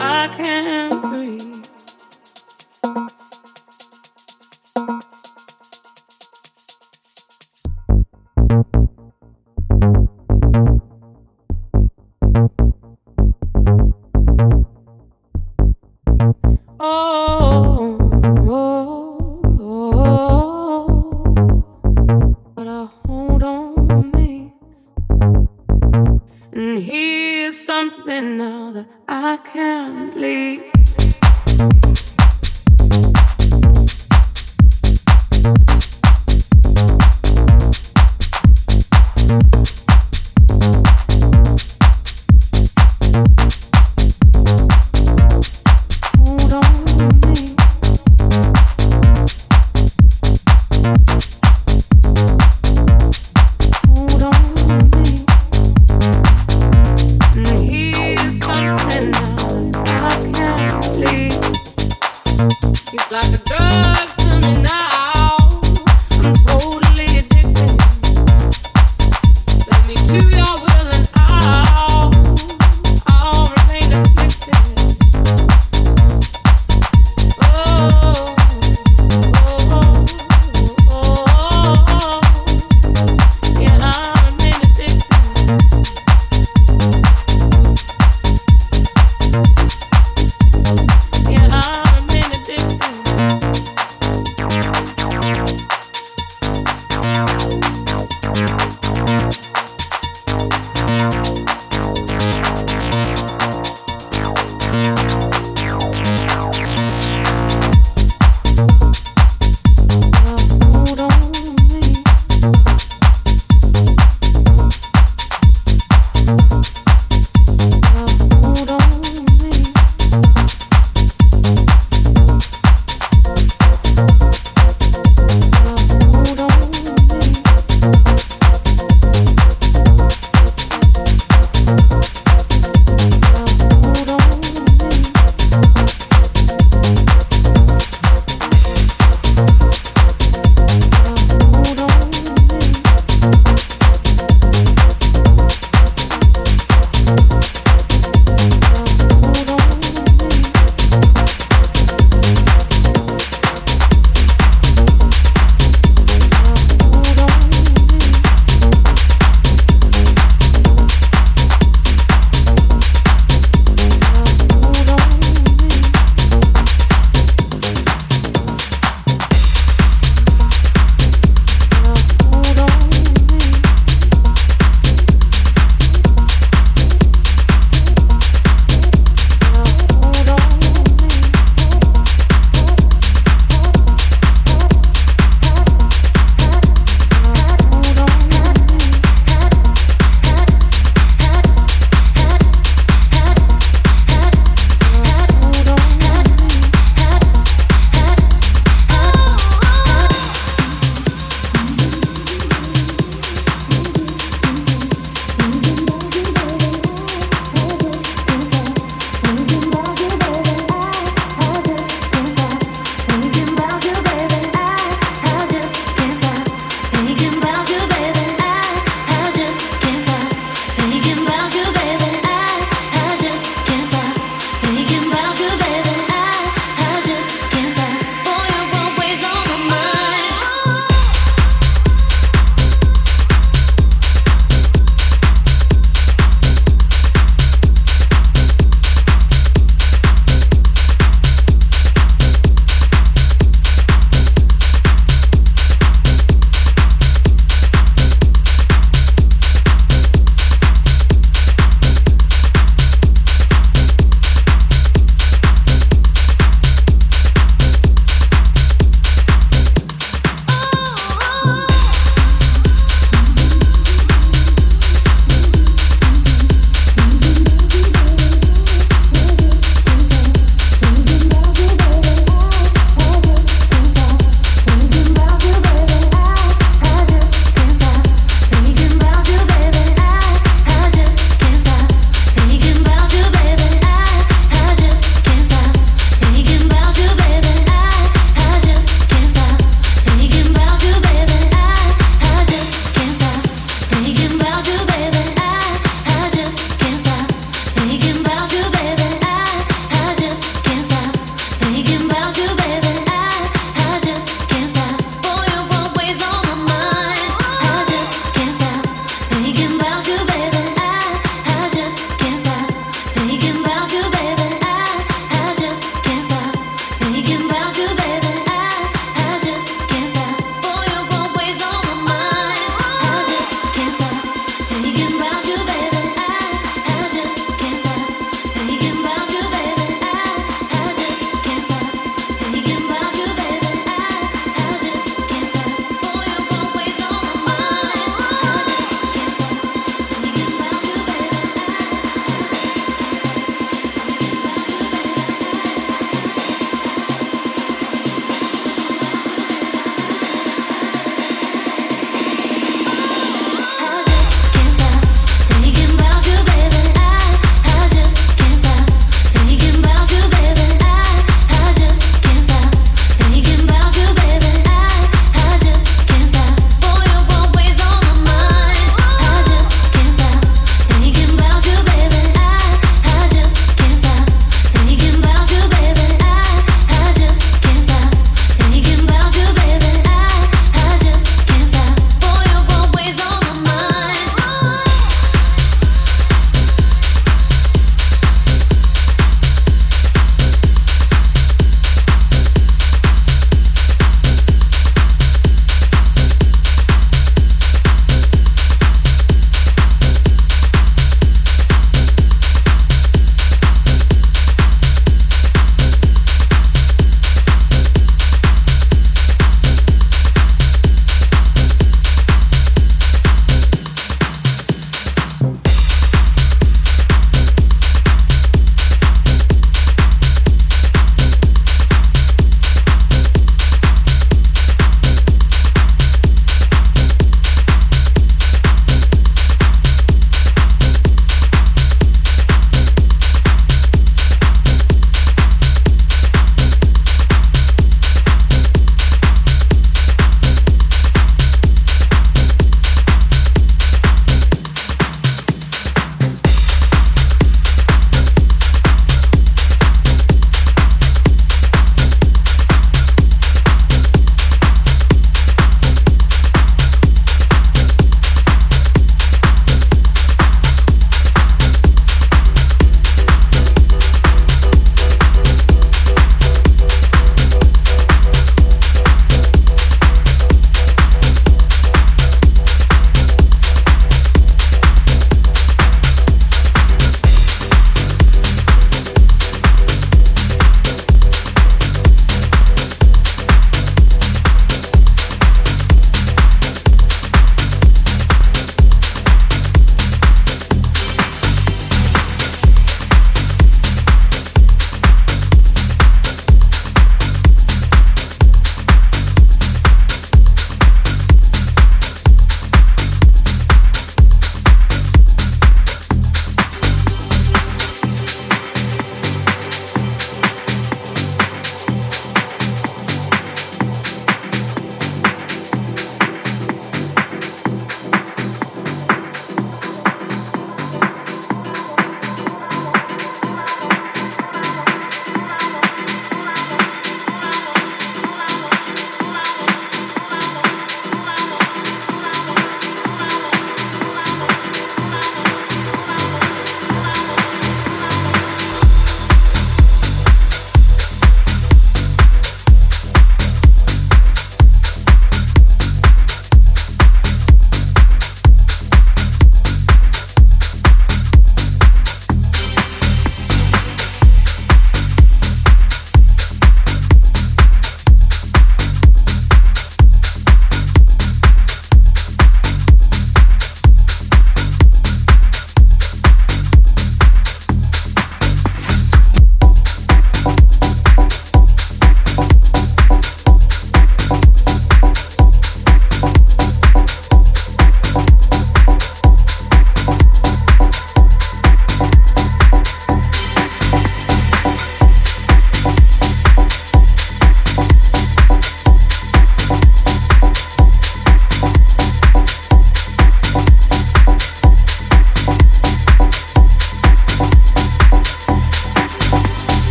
I can't breathe.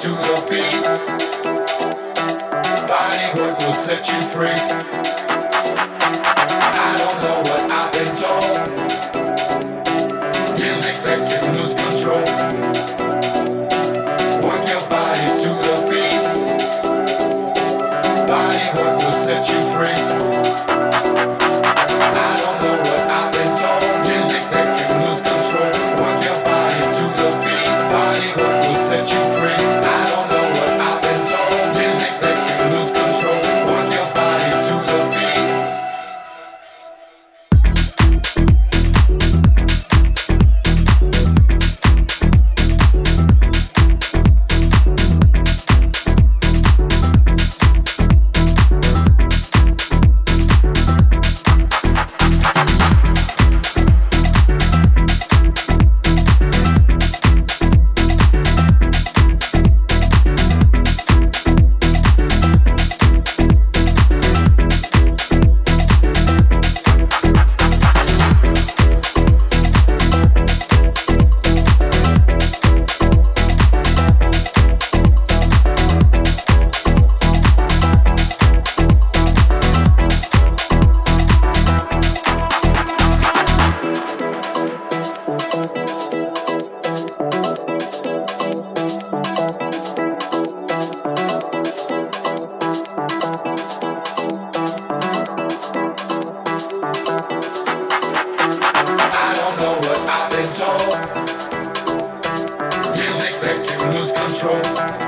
to the beat. Bodywork will set you free. I don't know what I've been told. Music make you lose control. Work your body to the beat. Bodywork will set you free. I don't know what I've been told. Music make you lose control. Work your body to the beat. Bodywork will set you free. I don't know what I've been told. Music make you lose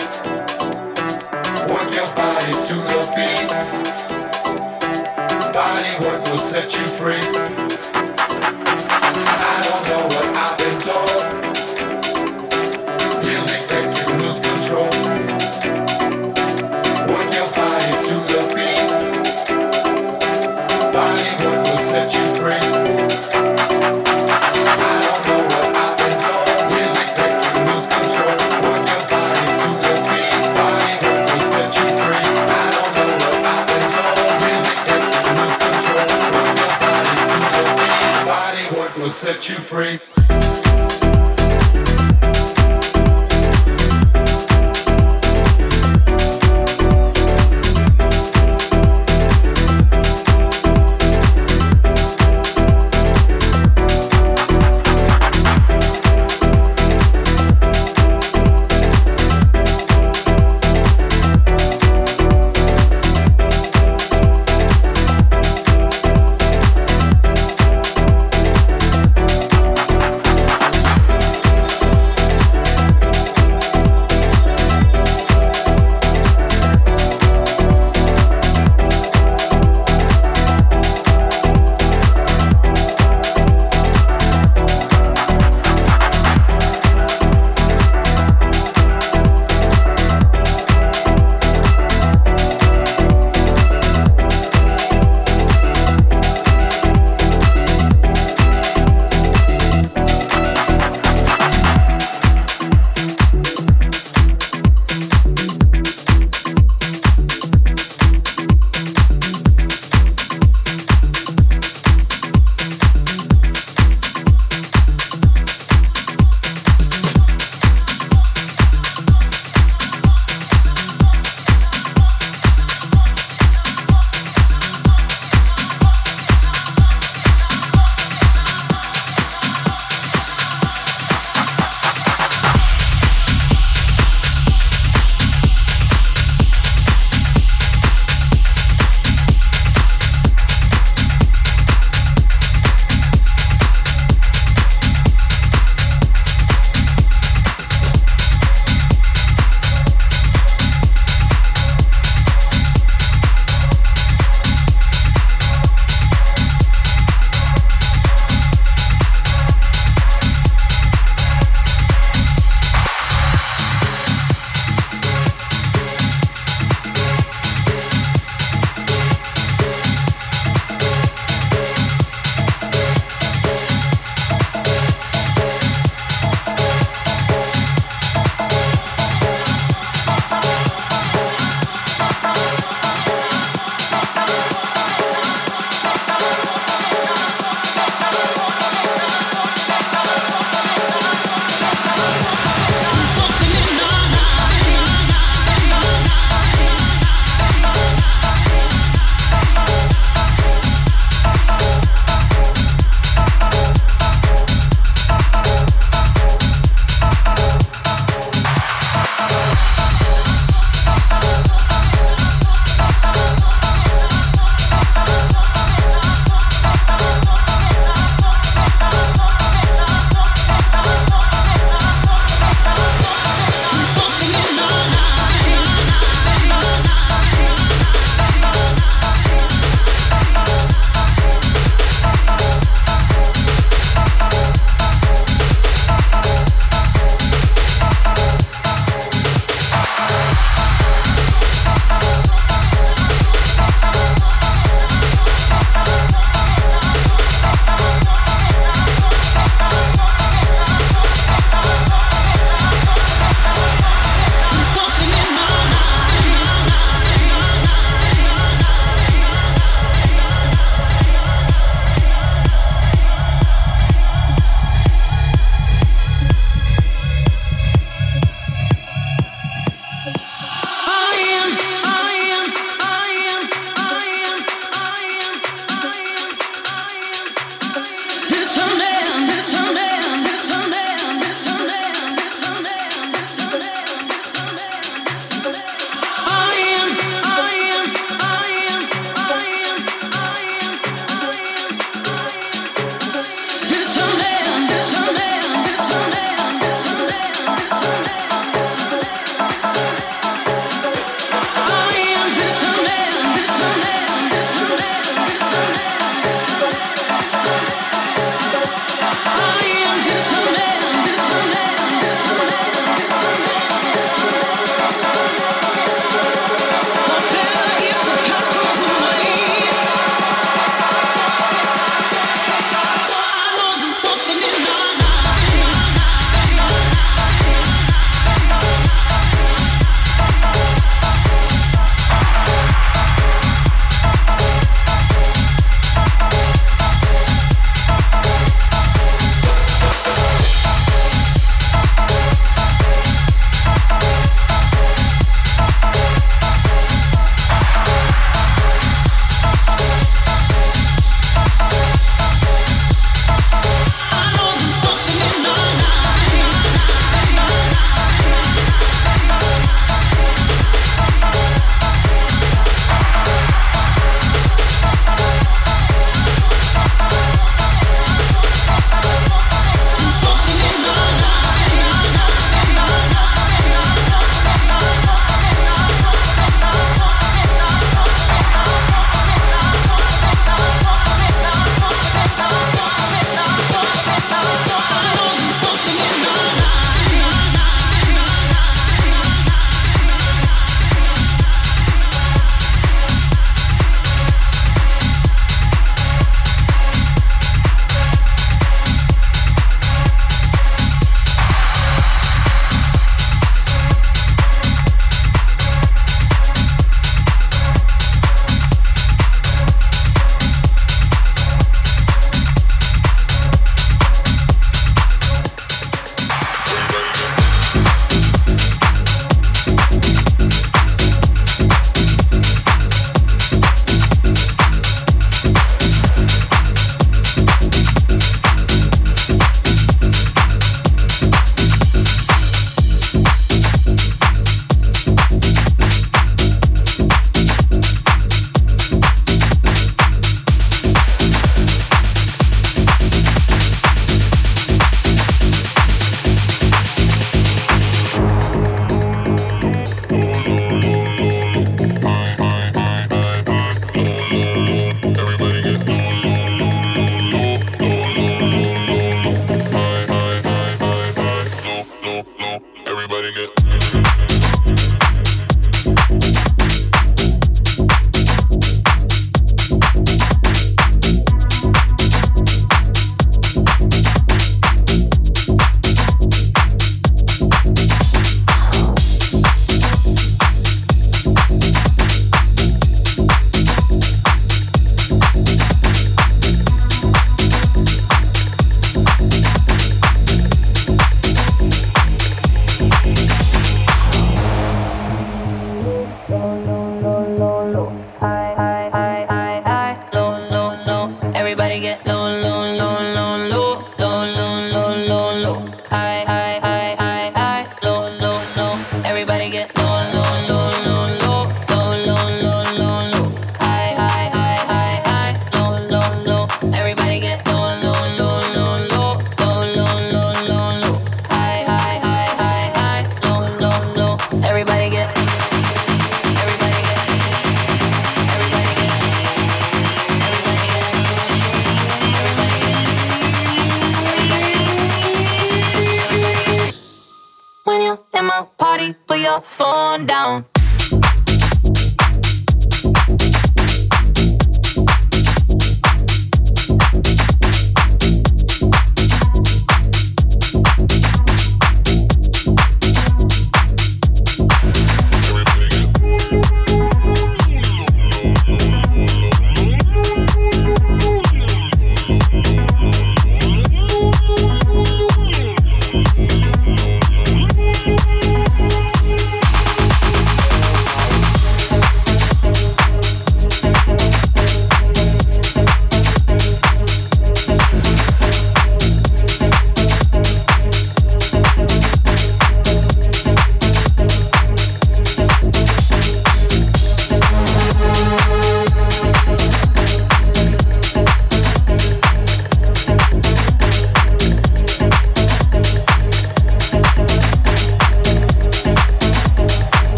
control. Work your body to the beat. Set you free.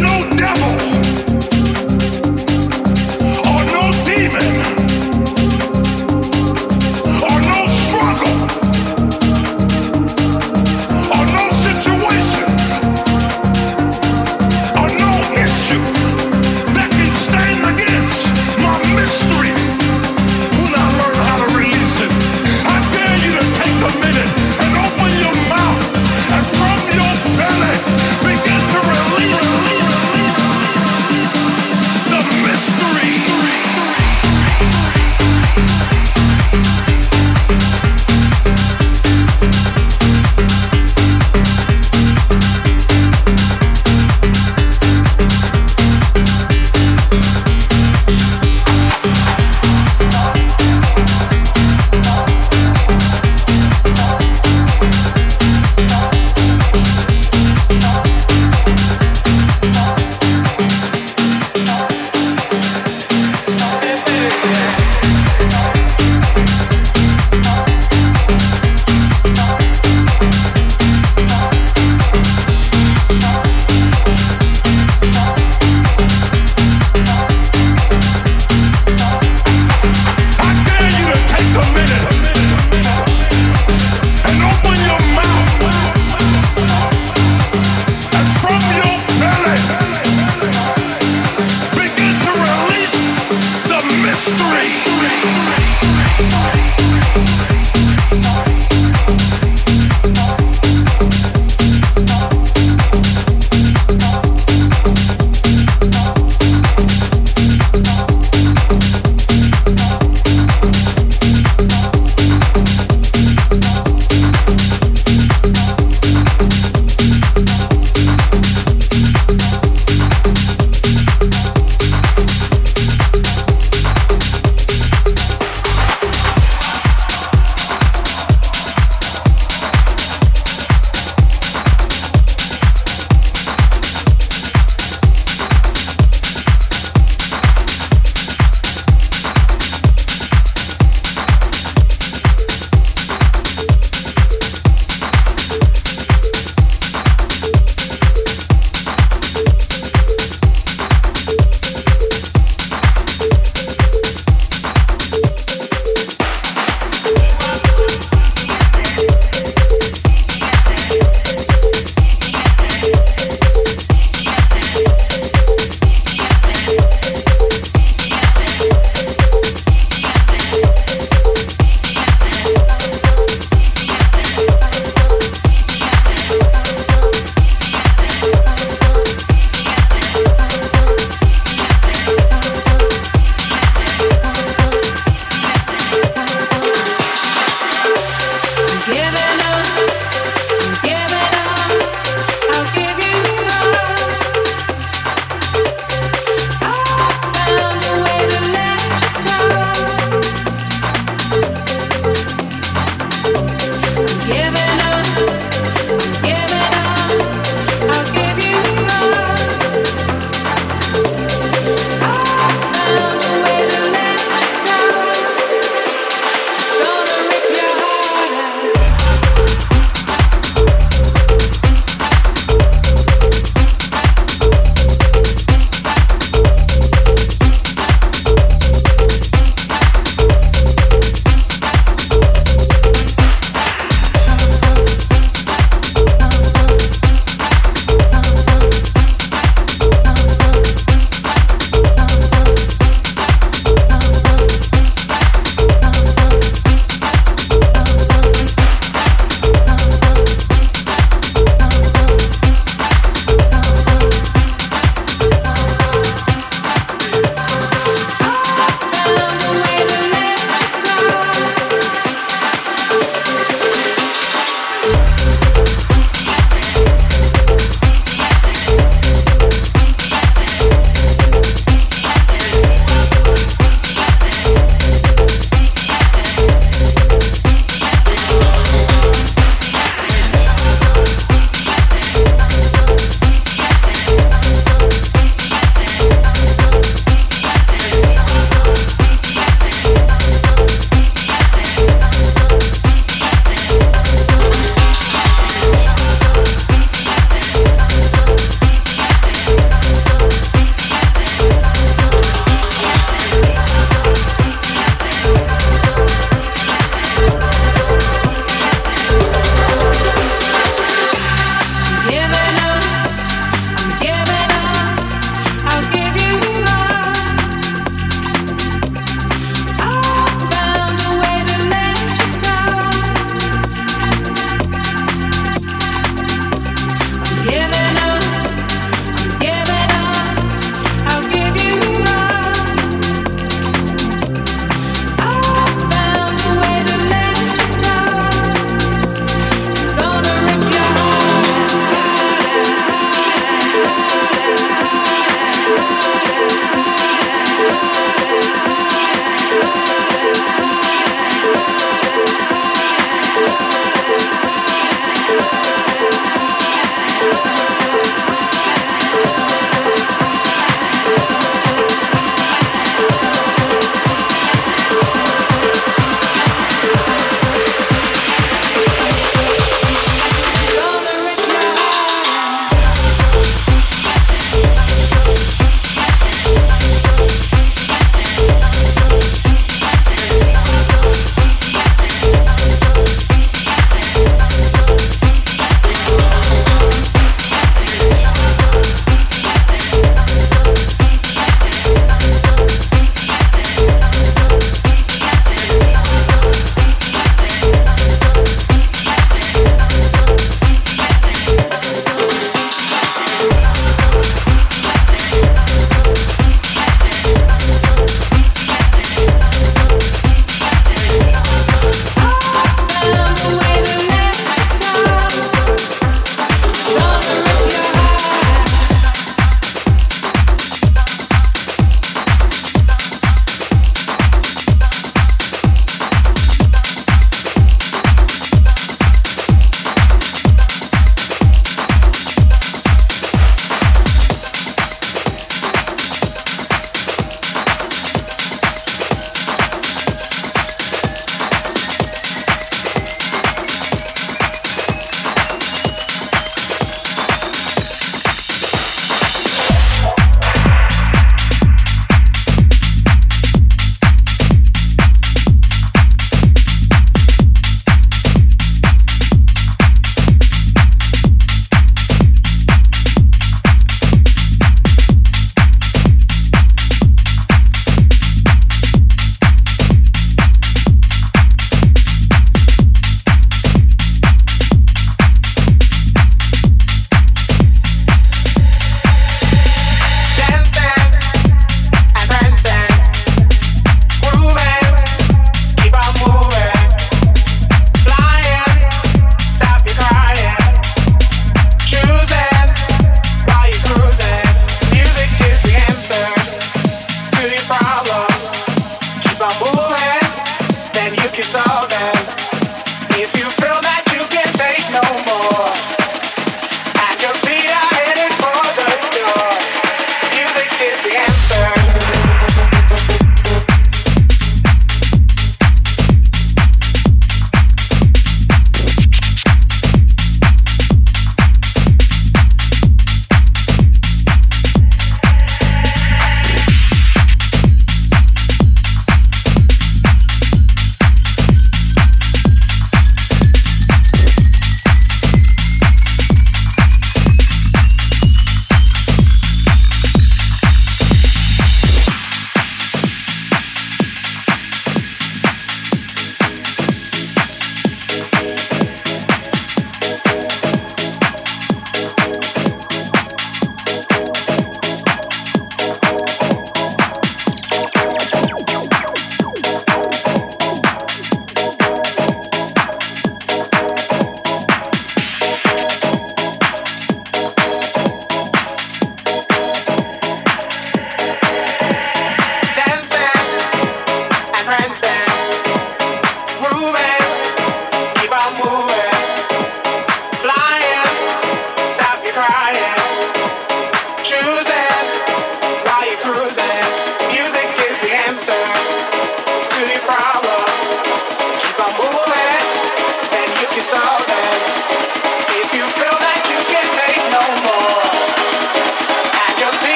No devil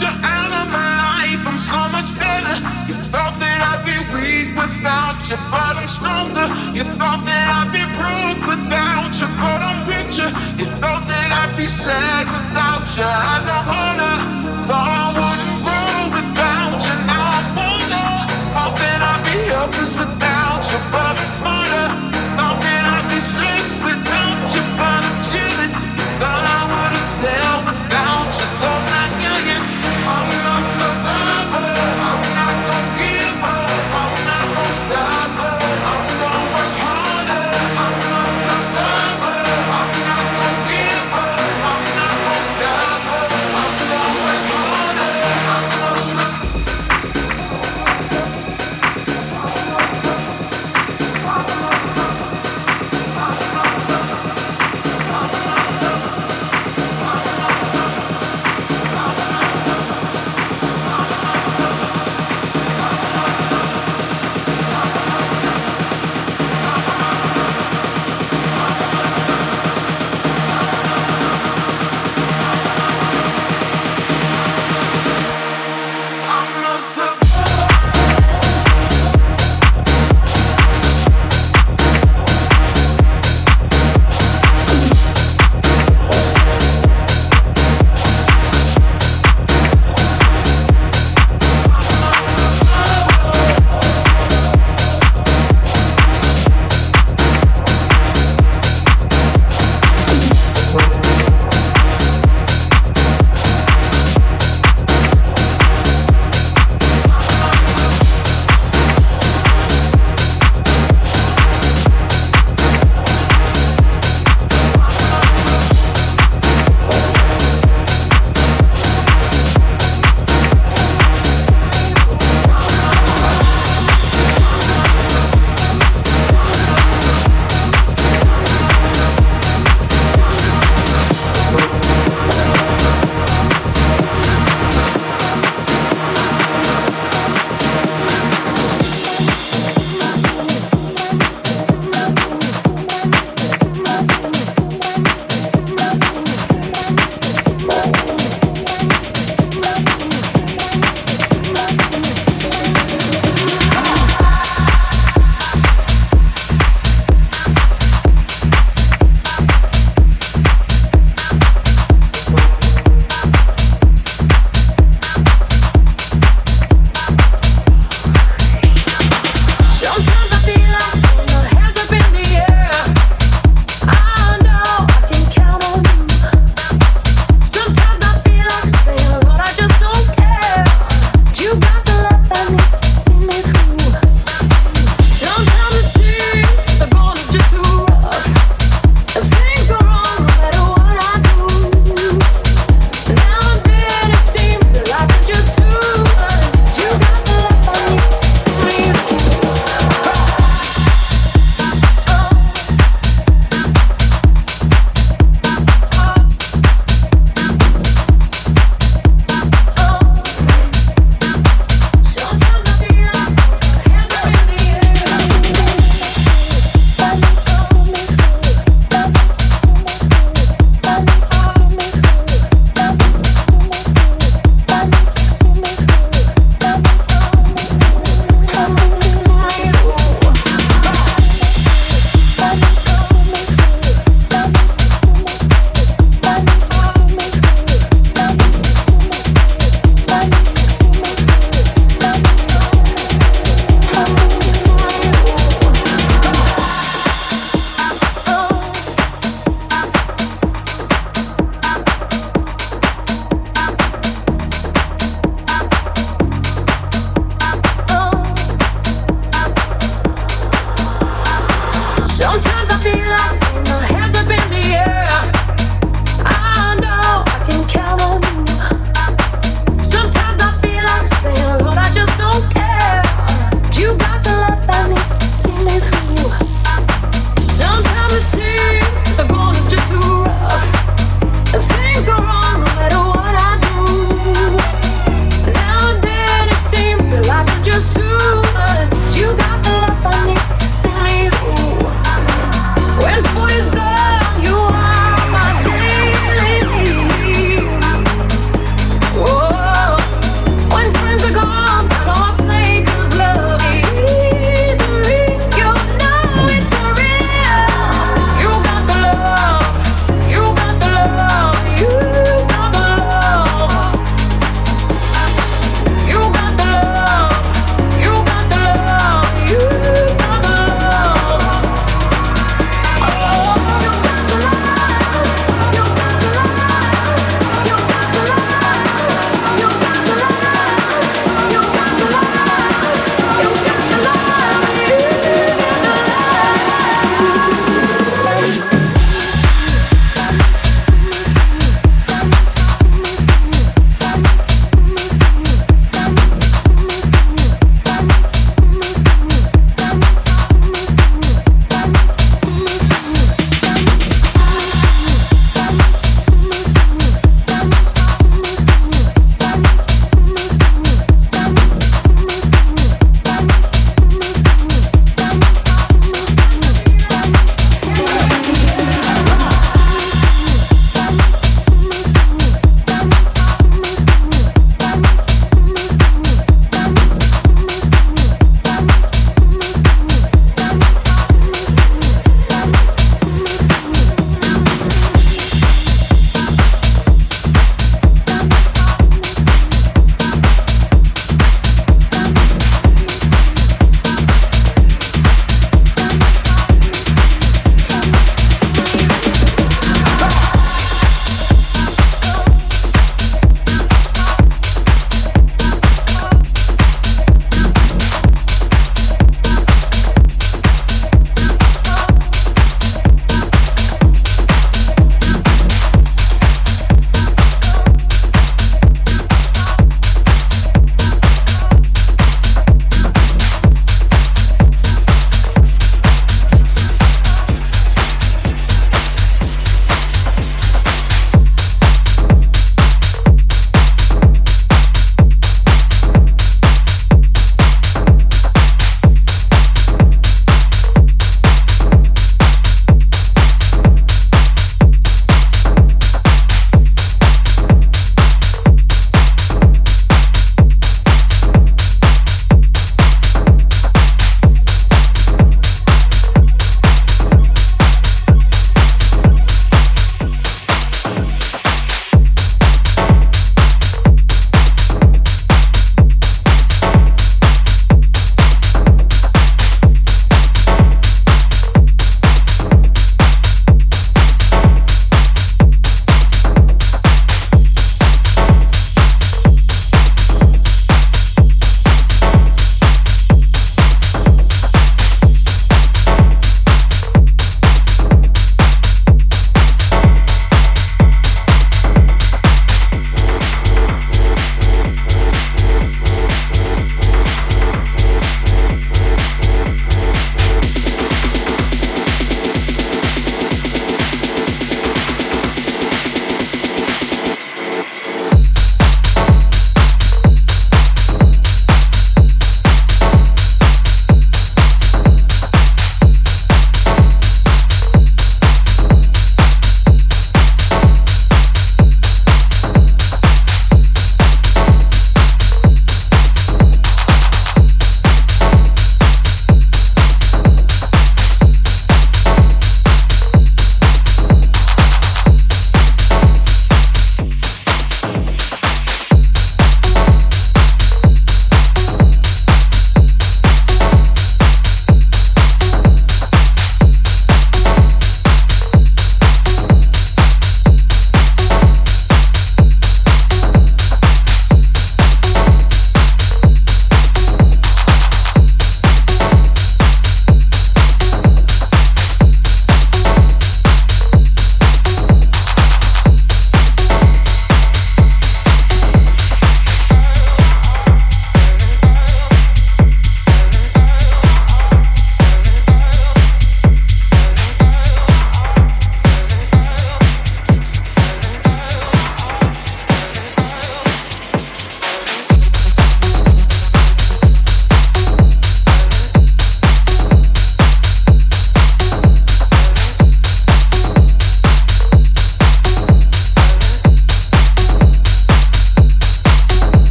you're out of my life, I'm so much better. You thought that I'd be weak without you, but I'm stronger. You thought that I'd be broke without you, but I'm richer. You thought that I'd be sad without you, I don't wanna. Thought I wouldn't grow without you, now I'm older. Thought that I'd be helpless without you, but I'm smarter. Thought that I'd be stressed without you, but I'm chilling. You thought I wouldn't sell without you, so I'm not million. I'm not survivor, I'm not gonna give up, I'm not gonna stop her, I'm gonna work harder. I'm not survivor, I'm not gonna give up, I'm not gonna stop her.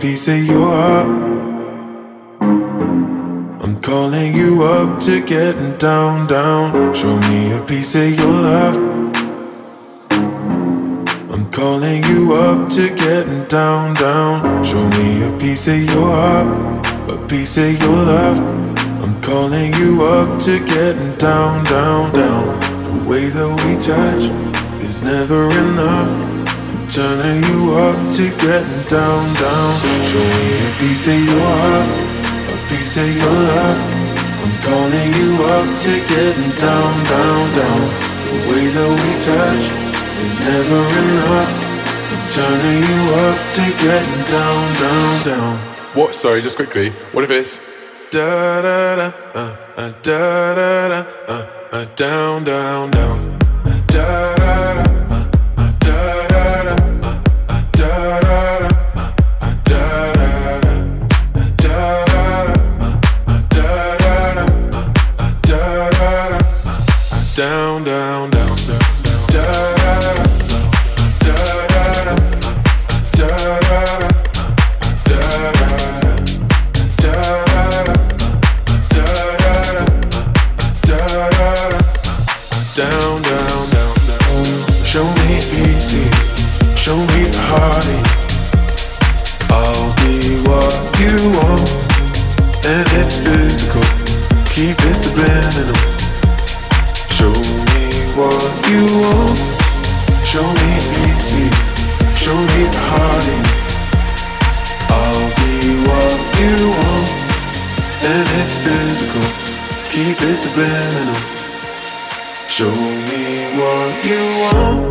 piece of you up. I'm calling you up to getting down, down. Show me a piece of your love. I'm calling you up to getting down, down. Show me a piece of your heart, a piece of your love. I'm calling you up to getting down, down, down. The way that we touch is never enough. Turning you up to getting down, down. Show me a piece of your heart, a piece of your love. I'm calling you up to getting down, down, down. The way that we touch is never enough. I'm turning you up to getting down, down, down. What? Sorry, just quickly. What if it's da da da da da da down, down, down, da da da. Down, down, down, down, down, down, down, down. Show me easy, show me hearty. I'll be what you want, and it's physical. Keep it subliminal. Show me what you want. Show me easy. Show me the hearty. I'll be what you want. And it's physical. Keep it subliminal. Show me what you want.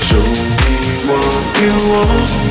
Show me what you want.